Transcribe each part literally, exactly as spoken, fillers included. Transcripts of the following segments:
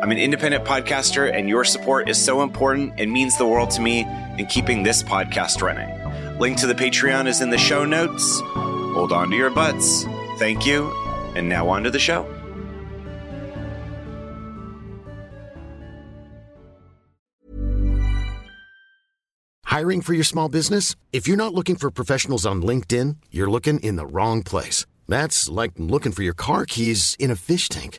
I'm an independent podcaster, and your support is so important and means the world to me in keeping this podcast running. Link to the Patreon is in the show notes. Hold on to your butts. Thank you, and now on to the show. Hiring for your small business? If you're not looking for professionals on LinkedIn, you're looking in the wrong place. That's like looking for your car keys in a fish tank.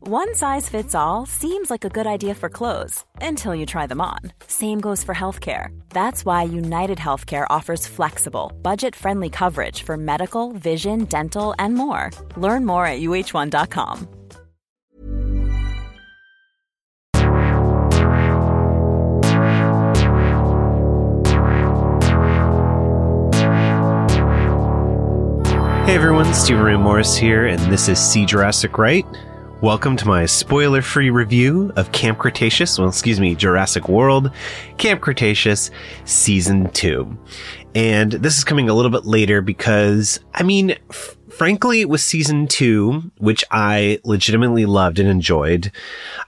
One size fits all seems like a good idea for clothes until you try them on. Same goes for healthcare. That's why United Healthcare offers flexible, budget-friendly coverage for medical, vision, dental, and more. Learn more at U H one dot com. Hey everyone, Steven Ray Morris here, and this is See Jurassic Right. Welcome to my spoiler-free review of Camp Cretaceous, well, excuse me, Jurassic World, Camp Cretaceous Season two. And this is coming a little bit later because, I mean, f- frankly, with Season two, which I legitimately loved and enjoyed,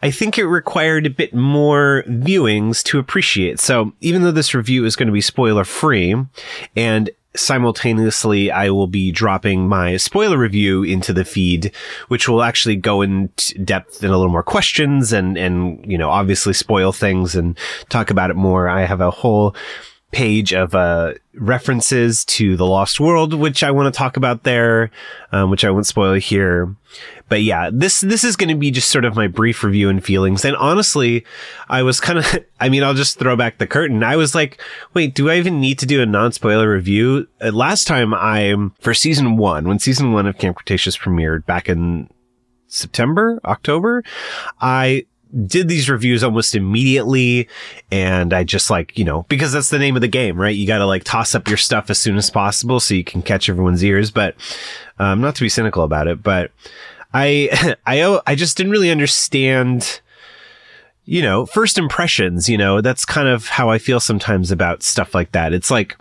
I think it required a bit more viewings to appreciate. So even though this review is going to be spoiler-free, and simultaneously, I will be dropping my spoiler review into the feed, which will actually go in depth and a little more questions and, and, you know, obviously spoil things and talk about it more. I have a whole page of uh, references to The Lost World, which I want to talk about there, um, which I won't spoil here. But yeah, this this is going to be just sort of my brief review and feelings. And honestly, I was kind of, I mean, I'll just throw back the curtain. I was like, wait, do I even need to do a non-spoiler review? Uh, last time I, for season one, when season one of Camp Cretaceous premiered back in September, October, I did these reviews almost immediately. And I just like, you know, because that's the name of the game, right? You got to like toss up your stuff as soon as possible so you can catch everyone's ears. But um, not to be cynical about it, but I, I, I just didn't really understand, you know, first impressions, you know, that's kind of how I feel sometimes about stuff like that. It's like,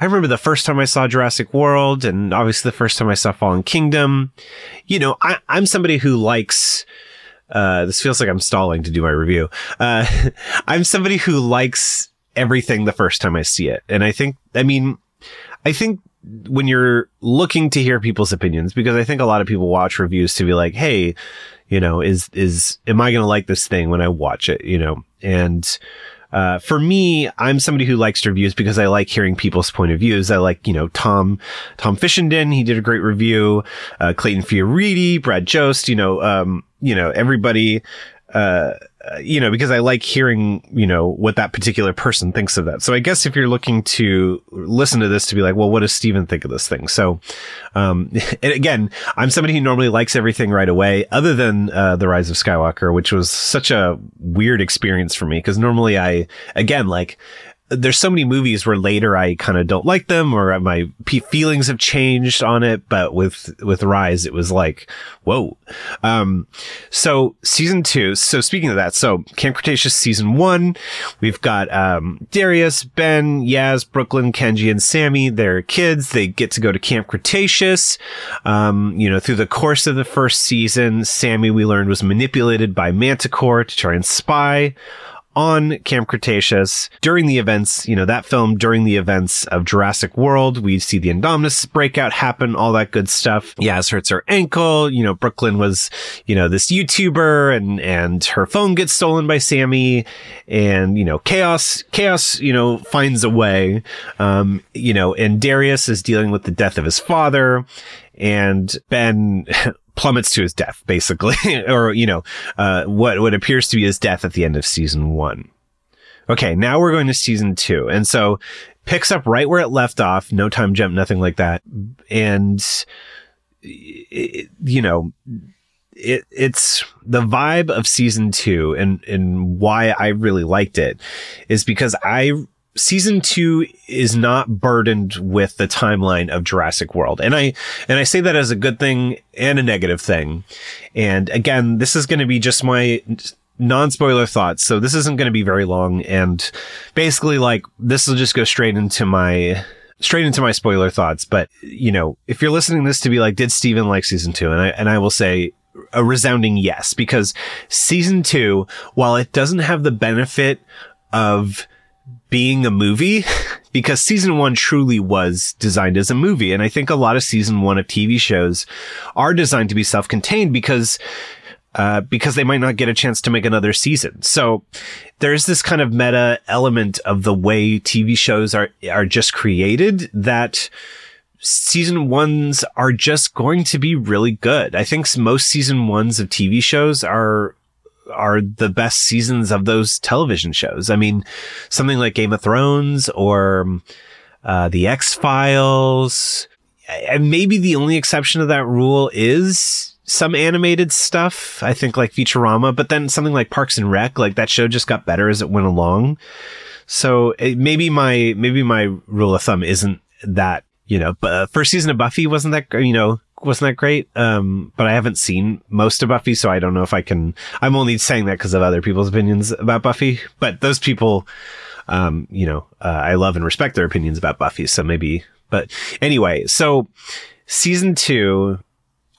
I remember the first time I saw Jurassic World and obviously the first time I saw Fallen Kingdom, you know, I, I'm somebody who likes, Uh, this feels like I'm stalling to do my review. Uh, I'm somebody who likes everything the first time I see it. And I think, I mean, I think when you're looking to hear people's opinions, because I think a lot of people watch reviews to be like, hey, you know, is, is, am I going to like this thing when I watch it? You know, and, uh, for me, I'm somebody who likes reviews because I like hearing people's point of views. I like, you know, Tom, Tom Fishenden. He did a great review. Uh, Clayton Fioretti, Brad Jost, you know, um, you know, everybody, uh, you know, because I like hearing, you know, what that particular person thinks of that. So I guess if you're looking to listen to this to be like, well, what does Steven think of this thing? So, um, and again, I'm somebody who normally likes everything right away, other than, uh, The Rise of Skywalker, which was such a weird experience for me. Cause normally I, again, like, there's so many movies where later I kind of don't like them or my p- feelings have changed on it. But with, with Rise, it was like, whoa. Um, so season two. So speaking of that, so Camp Cretaceous season one, we've got, um, Darius, Ben, Yaz, Brooklyn, Kenji, and Sammy. They're kids. They get to go to Camp Cretaceous. Um, you know, through the course of the first season, Sammy, we learned, was manipulated by Manticore to try and spy on Camp Cretaceous during the events, you know, that film during the events of Jurassic World. We see the Indominus breakout happen, all that good stuff. Yaz hurts her ankle. You know, Brooklyn was, you know, this YouTuber, and, and her phone gets stolen by Sammy, and, you know, chaos, chaos, you know, finds a way, um, you know, and Darius is dealing with the death of his father, and Ben plummets to his death, basically, or, you know, uh, what, what appears to be his death at the end of season one. Okay. Now we're going to season two. And so picks up right where it left off. No time jump, nothing like that. And, it, you know, it, it's the vibe of season two, and, and why I really liked it is because I, Season two is not burdened with the timeline of Jurassic World. And I, and I say that as a good thing and a negative thing. And again, this is going to be just my non-spoiler thoughts. So this isn't going to be very long. And basically, like, this will just go straight into my, straight into my spoiler thoughts. But, you know, if you're listening to this to be like, did Steven like season two? And I, and I will say a resounding yes, because season two, while it doesn't have the benefit of being a movie, because season one truly was designed as a movie. And I think a lot of season one of T V shows are designed to be self-contained because, uh, because they might not get a chance to make another season. So there's this kind of meta element of the way T V shows are, are just created, that season ones are just going to be really good. I think most season ones of T V shows are are the best seasons of those television shows. I mean, something like Game of Thrones or uh, The X-Files. And maybe the only exception to that rule is some animated stuff, I think, like Futurama, but then something like Parks and Rec, like that show just got better as it went along. So it, maybe my maybe my rule of thumb isn't that, you know, but first season of Buffy wasn't that, you know, wasn't that great? Um, but I haven't seen most of Buffy, so I don't know if I can. I'm only saying that because of other people's opinions about Buffy. But those people, um, you know, uh, I love and respect their opinions about Buffy. So maybe. But anyway, so season two,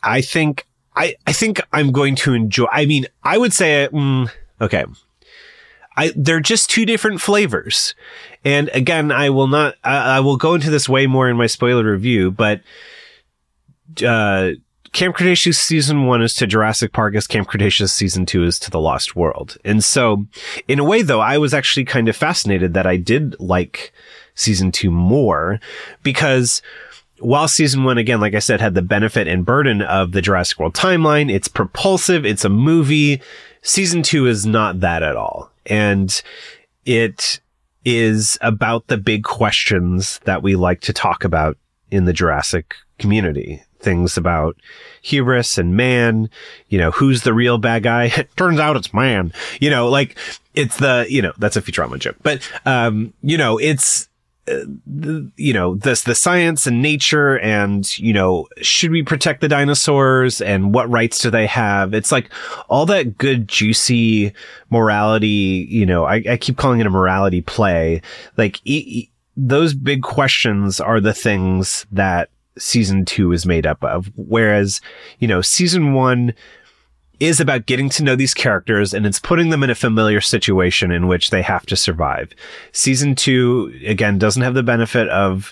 I think I I think I'm going to enjoy. I mean, I would say mm, okay. I, they're just two different flavors, and again, I will not. I, I will go into this way more in my spoiler review, but. Uh, Camp Cretaceous season one is to Jurassic Park as Camp Cretaceous season two is to The Lost World. And so in a way, though, I was actually kind of fascinated that I did like season two more, because while season one, again, like I said, had the benefit and burden of the Jurassic World timeline, it's propulsive, it's a movie. Season two is not that at all. And it is about the big questions that we like to talk about in the Jurassic community. Things about hubris and man, you know, who's the real bad guy? Turns out it's man, you know, like it's the, you know, that's a Futurama joke, but, um, you know, it's, uh, the, you know, this, the science and nature and, you know, should we protect the dinosaurs and what rights do they have? It's like all that good, juicy morality, you know, I, I keep calling it a morality play. Like e- e- those big questions are the things that season two is made up of. Whereas, you know, season one is about getting to know these characters and it's putting them in a familiar situation in which they have to survive. Season two, again, doesn't have the benefit of,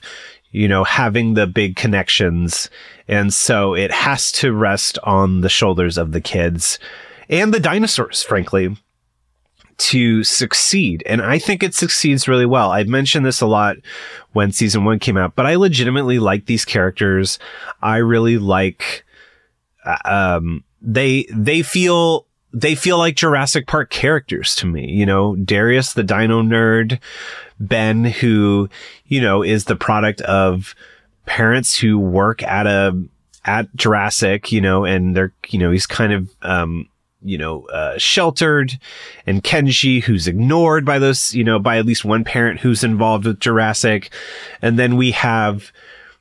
you know, having the big connections. And so it has to rest on the shoulders of the kids and the dinosaurs, frankly, to succeed. And I think it succeeds really well. I've mentioned this a lot when season one came out, but I legitimately like these characters. I really like, um, they, they feel, they feel like Jurassic Park characters to me, you know, Darius, the dino nerd, Ben, who, you know, is the product of parents who work at a, at Jurassic, you know, and they're, you know, he's kind of, um, you know, uh, sheltered, and Kenji, who's ignored by those, you know, by at least one parent who's involved with Jurassic. And then we have,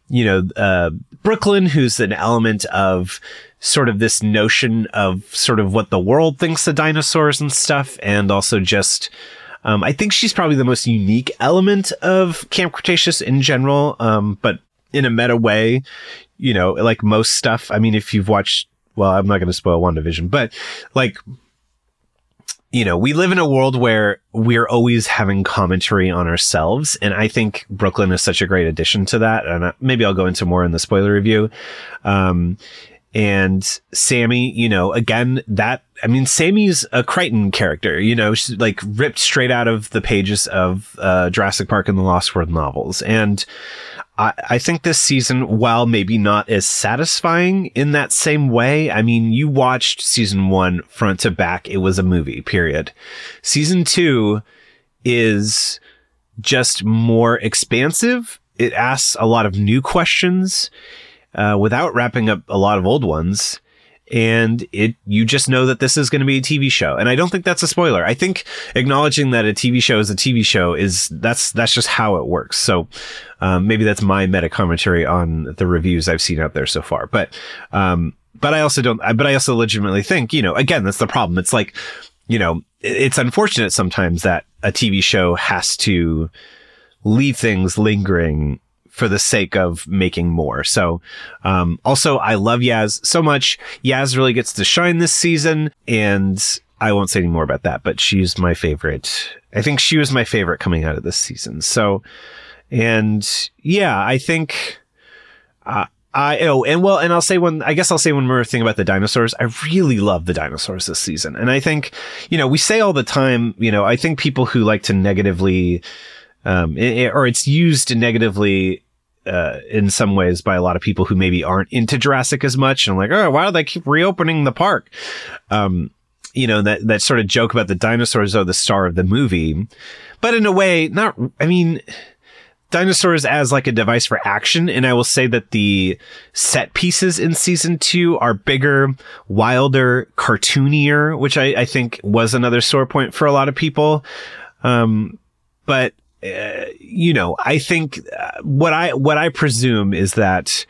you know, uh, Brooklyn, who's an element of sort of this notion of sort of what the world thinks of dinosaurs and stuff. And also just, um, I think she's probably the most unique element of Camp Cretaceous in general. Um, but in a meta way, you know, like most stuff, I mean, if you've watched, well, I'm not going to spoil WandaVision, but like, you know, we live in a world where we're always having commentary on ourselves. And I think Brooklyn is such a great addition to that. And I, maybe I'll go into more in the spoiler review. Um, and Sammy, you know, again, that, I mean, Sammy's a Crichton character, you know, she's like ripped straight out of the pages of uh, Jurassic Park and the Lost World novels. And I, I think this season, while maybe not as satisfying in that same way, I mean, you watched season one front to back. It was a movie, period. Season two is just more expansive. It asks a lot of new questions, Uh, without wrapping up a lot of old ones. And it, you just know that this is going to be a T V show. And I don't think that's a spoiler. I think acknowledging that a T V show is a T V show is that's, that's just how it works. So, um, maybe that's my meta commentary on the reviews I've seen out there so far. But, um, but I also don't, but I also legitimately think, you know, again, that's the problem. It's like, you know, it's unfortunate sometimes that a T V show has to leave things lingering for the sake of making more. So, um, also I love Yaz so much. Yaz really gets to shine this season, and I won't say any more about that, but she's my favorite. I think she was my favorite coming out of this season. So, and yeah, I think, uh, I, oh, and well, and I'll say one, I guess I'll say one more thing about the dinosaurs. I really love the dinosaurs this season. And I think, you know, we say all the time, you know, I think people who like to negatively, Um, it, or it's used negatively, uh, in some ways by a lot of people who maybe aren't into Jurassic as much. And I'm like, oh, why do they keep reopening the park? Um, you know, that, that sort of joke about the dinosaurs are the star of the movie, but in a way, not, I mean, dinosaurs as like a device for action. And I will say that the set pieces in season two are bigger, wilder, cartoonier, which I, I think was another sore point for a lot of people. Um, but, Uh, you know, I think uh, what I what I presume is that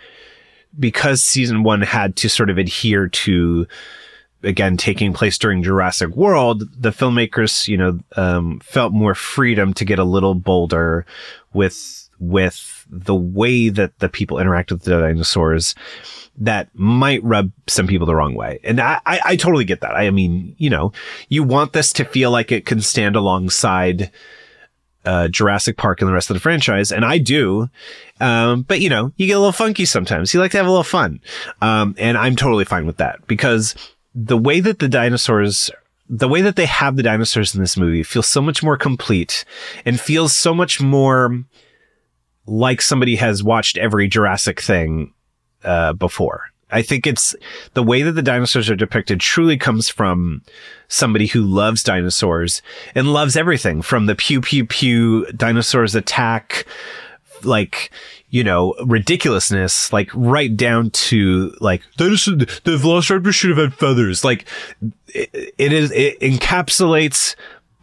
because season one had to sort of adhere to, again, taking place during Jurassic World, the filmmakers, you know, um, felt more freedom to get a little bolder with with the way that the people interact with the dinosaurs that might rub some people the wrong way. And I, I, I totally get that. I mean, you know, you want this to feel like it can stand alongside Uh, Jurassic Park and the rest of the franchise. And I do. Um, but you know, you get a little funky sometimes. You like to have a little fun. Um, and I'm totally fine with that, because the way that the dinosaurs, the way that they have the dinosaurs in this movie feels so much more complete and feels so much more like somebody has watched every Jurassic thing, uh, before. I think it's the way that the dinosaurs are depicted truly comes from somebody who loves dinosaurs and loves everything from the pew, pew, pew dinosaurs attack, like, you know, ridiculousness, like right down to like dinosaur, the velociraptor should have had feathers. Like it, it is, it encapsulates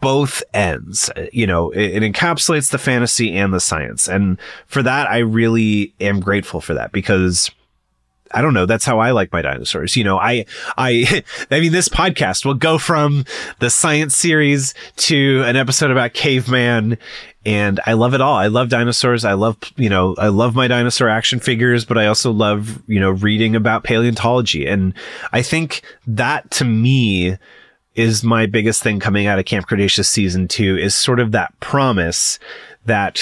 both ends, you know, it, it encapsulates the fantasy and the science. And for that, I really am grateful for that, because I don't know. That's how I like my dinosaurs. You know, I, I, I mean, this podcast will go from the science series to an episode about caveman, and I love it all. I love dinosaurs. I love, you know, I love my dinosaur action figures, but I also love, you know, reading about paleontology. And I think that to me is my biggest thing coming out of Camp Cretaceous season two, is sort of that promise that,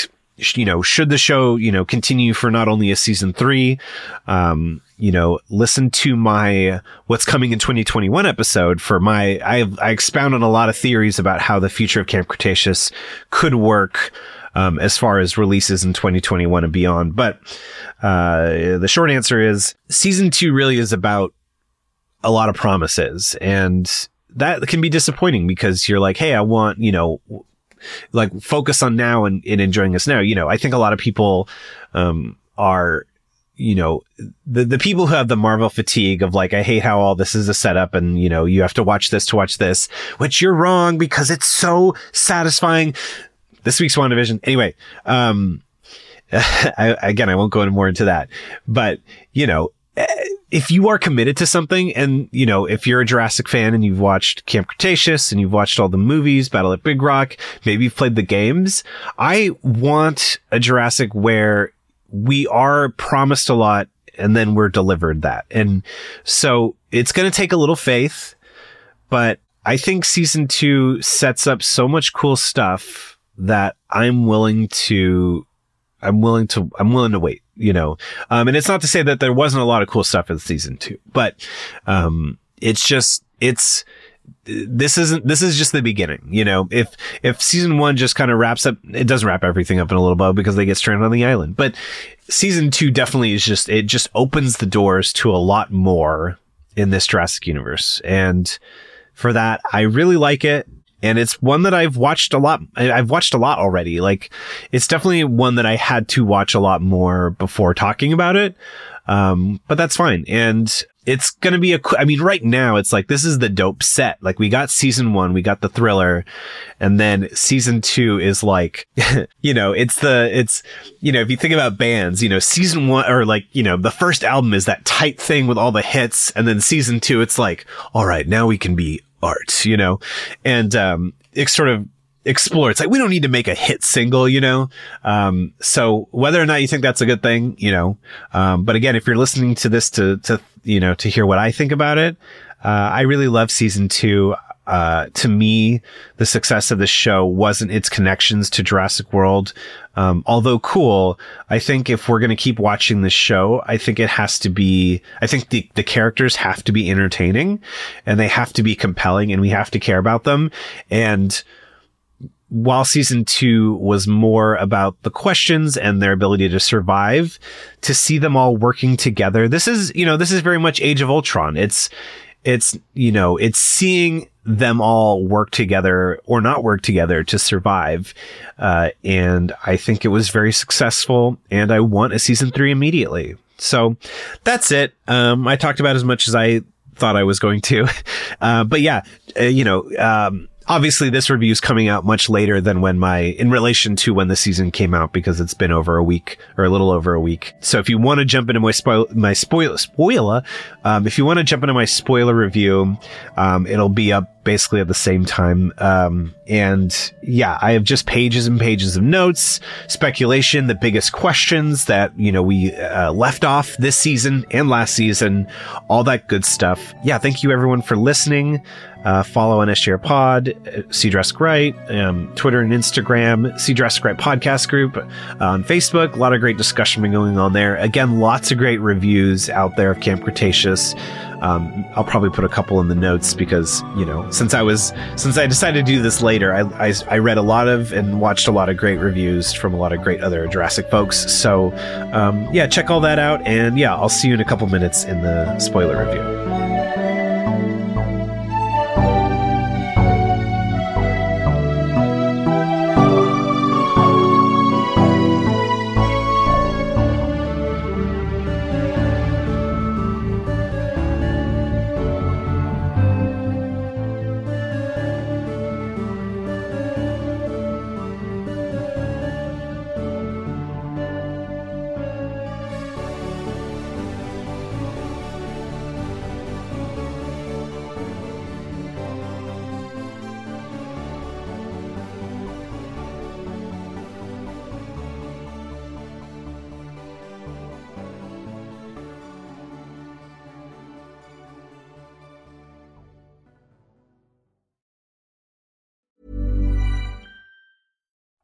you know, should the show, you know, continue for not only a season three, um, you know, listen to my what's coming in twenty twenty-one episode for my, I, I expound on a lot of theories about how the future of Camp Cretaceous could work, um, as far as releases in twenty twenty-one and beyond. But, uh, the short answer is season two really is about a lot of promises, and that can be disappointing because you're like, hey, I want, you know, like focus on now and, and enjoying this now. You know, I think a lot of people, um, are, you know, the the people who have the Marvel fatigue of like, I hate how all this is a setup and, you know, you have to watch this to watch this, which you're wrong because it's so satisfying. This week's WandaVision. Anyway, um, I, again, I won't go more into that, but, you know, if you are committed to something and, you know, if you're a Jurassic fan and you've watched Camp Cretaceous and you've watched all the movies, Battle at Big Rock, maybe you've played the games. I want a Jurassic where we are promised a lot and then we're delivered that. And so it's going to take a little faith, but I think season two sets up so much cool stuff that I'm willing to, I'm willing to, I'm willing to wait, you know? Um, and it's not to say that there wasn't a lot of cool stuff in season two, but, um, it's just, it's, this isn't, this is just the beginning. You know, if, if season one just kind of wraps up, it doesn't wrap everything up in a little bow because they get stranded on the island, but season two definitely is just, it just opens the doors to a lot more in this Jurassic universe. And for that, I really like it. And it's one that I've watched a lot. I've watched a lot already. Like, it's definitely one that I had to watch a lot more before talking about it. Um, but that's fine. And it's going to be a, I mean, right now it's like, this is the dope set. Like, we got season one, we got the thriller, and then season two is like, you know, it's the, it's, you know, if you think about bands, you know, season one or like, you know, the first album is that tight thing with all the hits. And then season two, it's like, all right, now we can be art, you know, and, um, it sort of explore. It's like, we don't need to make a hit single, you know? Um, so whether or not you think that's a good thing, you know, um, but again, if you're listening to this to, to, you know, to hear what I think about it, uh, I really love season two. Uh, to me, the success of the show wasn't its connections to Jurassic World. Um, although cool, I think if we're going to keep watching this show, I think it has to be, I think the, the characters have to be entertaining and they have to be compelling and we have to care about them. And while season two was more about the questions and their ability to survive, to see them all working together, this is, you know, this is very much Age of Ultron. It's, it's, you know, it's seeing them all work together or not work together to survive. Uh, and I think it was very successful and I want a season three immediately. So that's it. Um, I talked about as much as I thought I was going to. Uh, but yeah, uh, you know, um, obviously, this review is coming out much later than when my, in relation to when the season came out, because it's been over a week or a little over a week. So if you want to jump into my spoil, my spoil, spoiler, um, if you want to jump into my spoiler review, um, it'll be up basically at the same time. Um, and yeah, I have just pages and pages of notes, speculation, the biggest questions that, you know, we uh, left off this season and last season, all that good stuff. Yeah. Thank you everyone for listening. Uh, follow on S J R Pod, See Jurassic Right, um, Twitter and Instagram, See Jurassic Right Podcast Group, uh, on Facebook. A lot of great discussion been going on there. Again, lots of great reviews out there of Camp Cretaceous. Um, I'll probably put a couple in the notes because, you know, since I was, since I decided to do this later, I, I, I read a lot of and watched a lot of great reviews from a lot of great other Jurassic folks. So, um, yeah, check all that out. And yeah, I'll see you in a couple minutes in the spoiler review.